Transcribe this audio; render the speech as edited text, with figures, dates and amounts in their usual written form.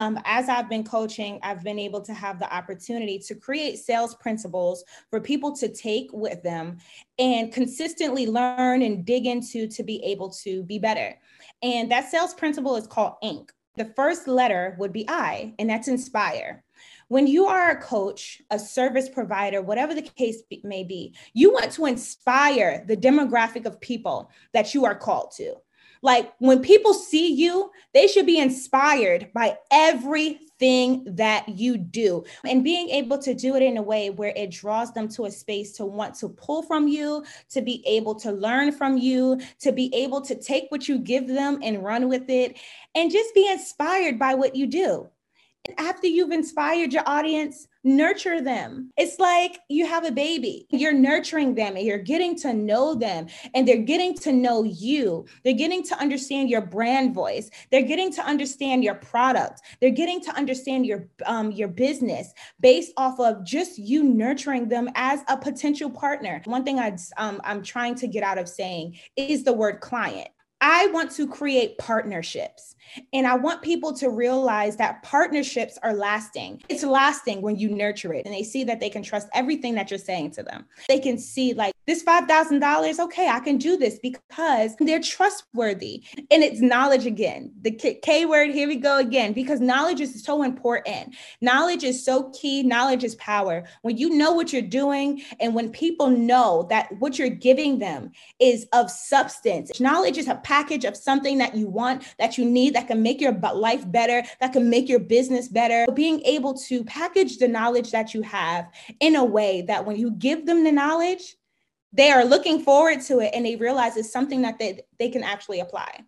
As I've been coaching, I've been able to have the opportunity to create sales principles for people to take with them and consistently learn and dig into to be able to be better. And that sales principle is called INC. The first letter would be I, and that's inspire. When you are a coach, a service provider, whatever the case may be, you want to inspire the demographic of people that you are called to. Like when people see you, they should be inspired by everything that you do, and being able to do it in a way where it draws them to a space to want to pull from you, to be able to learn from you, to be able to take what you give them and run with it, and just be inspired by what you do. And after you've inspired your audience, nurture them. It's like you have a baby. You're nurturing them and you're getting to know them, and they're getting to know you. They're getting to understand your brand voice. They're getting to understand your product. They're getting to understand your business based off of just you nurturing them as a potential partner. One thing I'm trying to get out of saying is the word client. I want to create partnerships, and I want people to realize that partnerships are lasting. It's lasting when you nurture it and they see that they can trust everything that you're saying to them. They can see like this $5,000, okay, I can do this because they're trustworthy. And it's knowledge again, the K word, here we go again, because knowledge is so important. Knowledge is so key. Knowledge is power. When you know what you're doing and when people know that what you're giving them is of substance, knowledge is a package of something that you want, that you need, that can make your life better, that can make your business better. Being able to package the knowledge that you have in a way that when you give them the knowledge, they are looking forward to it and they realize it's something that they can actually apply.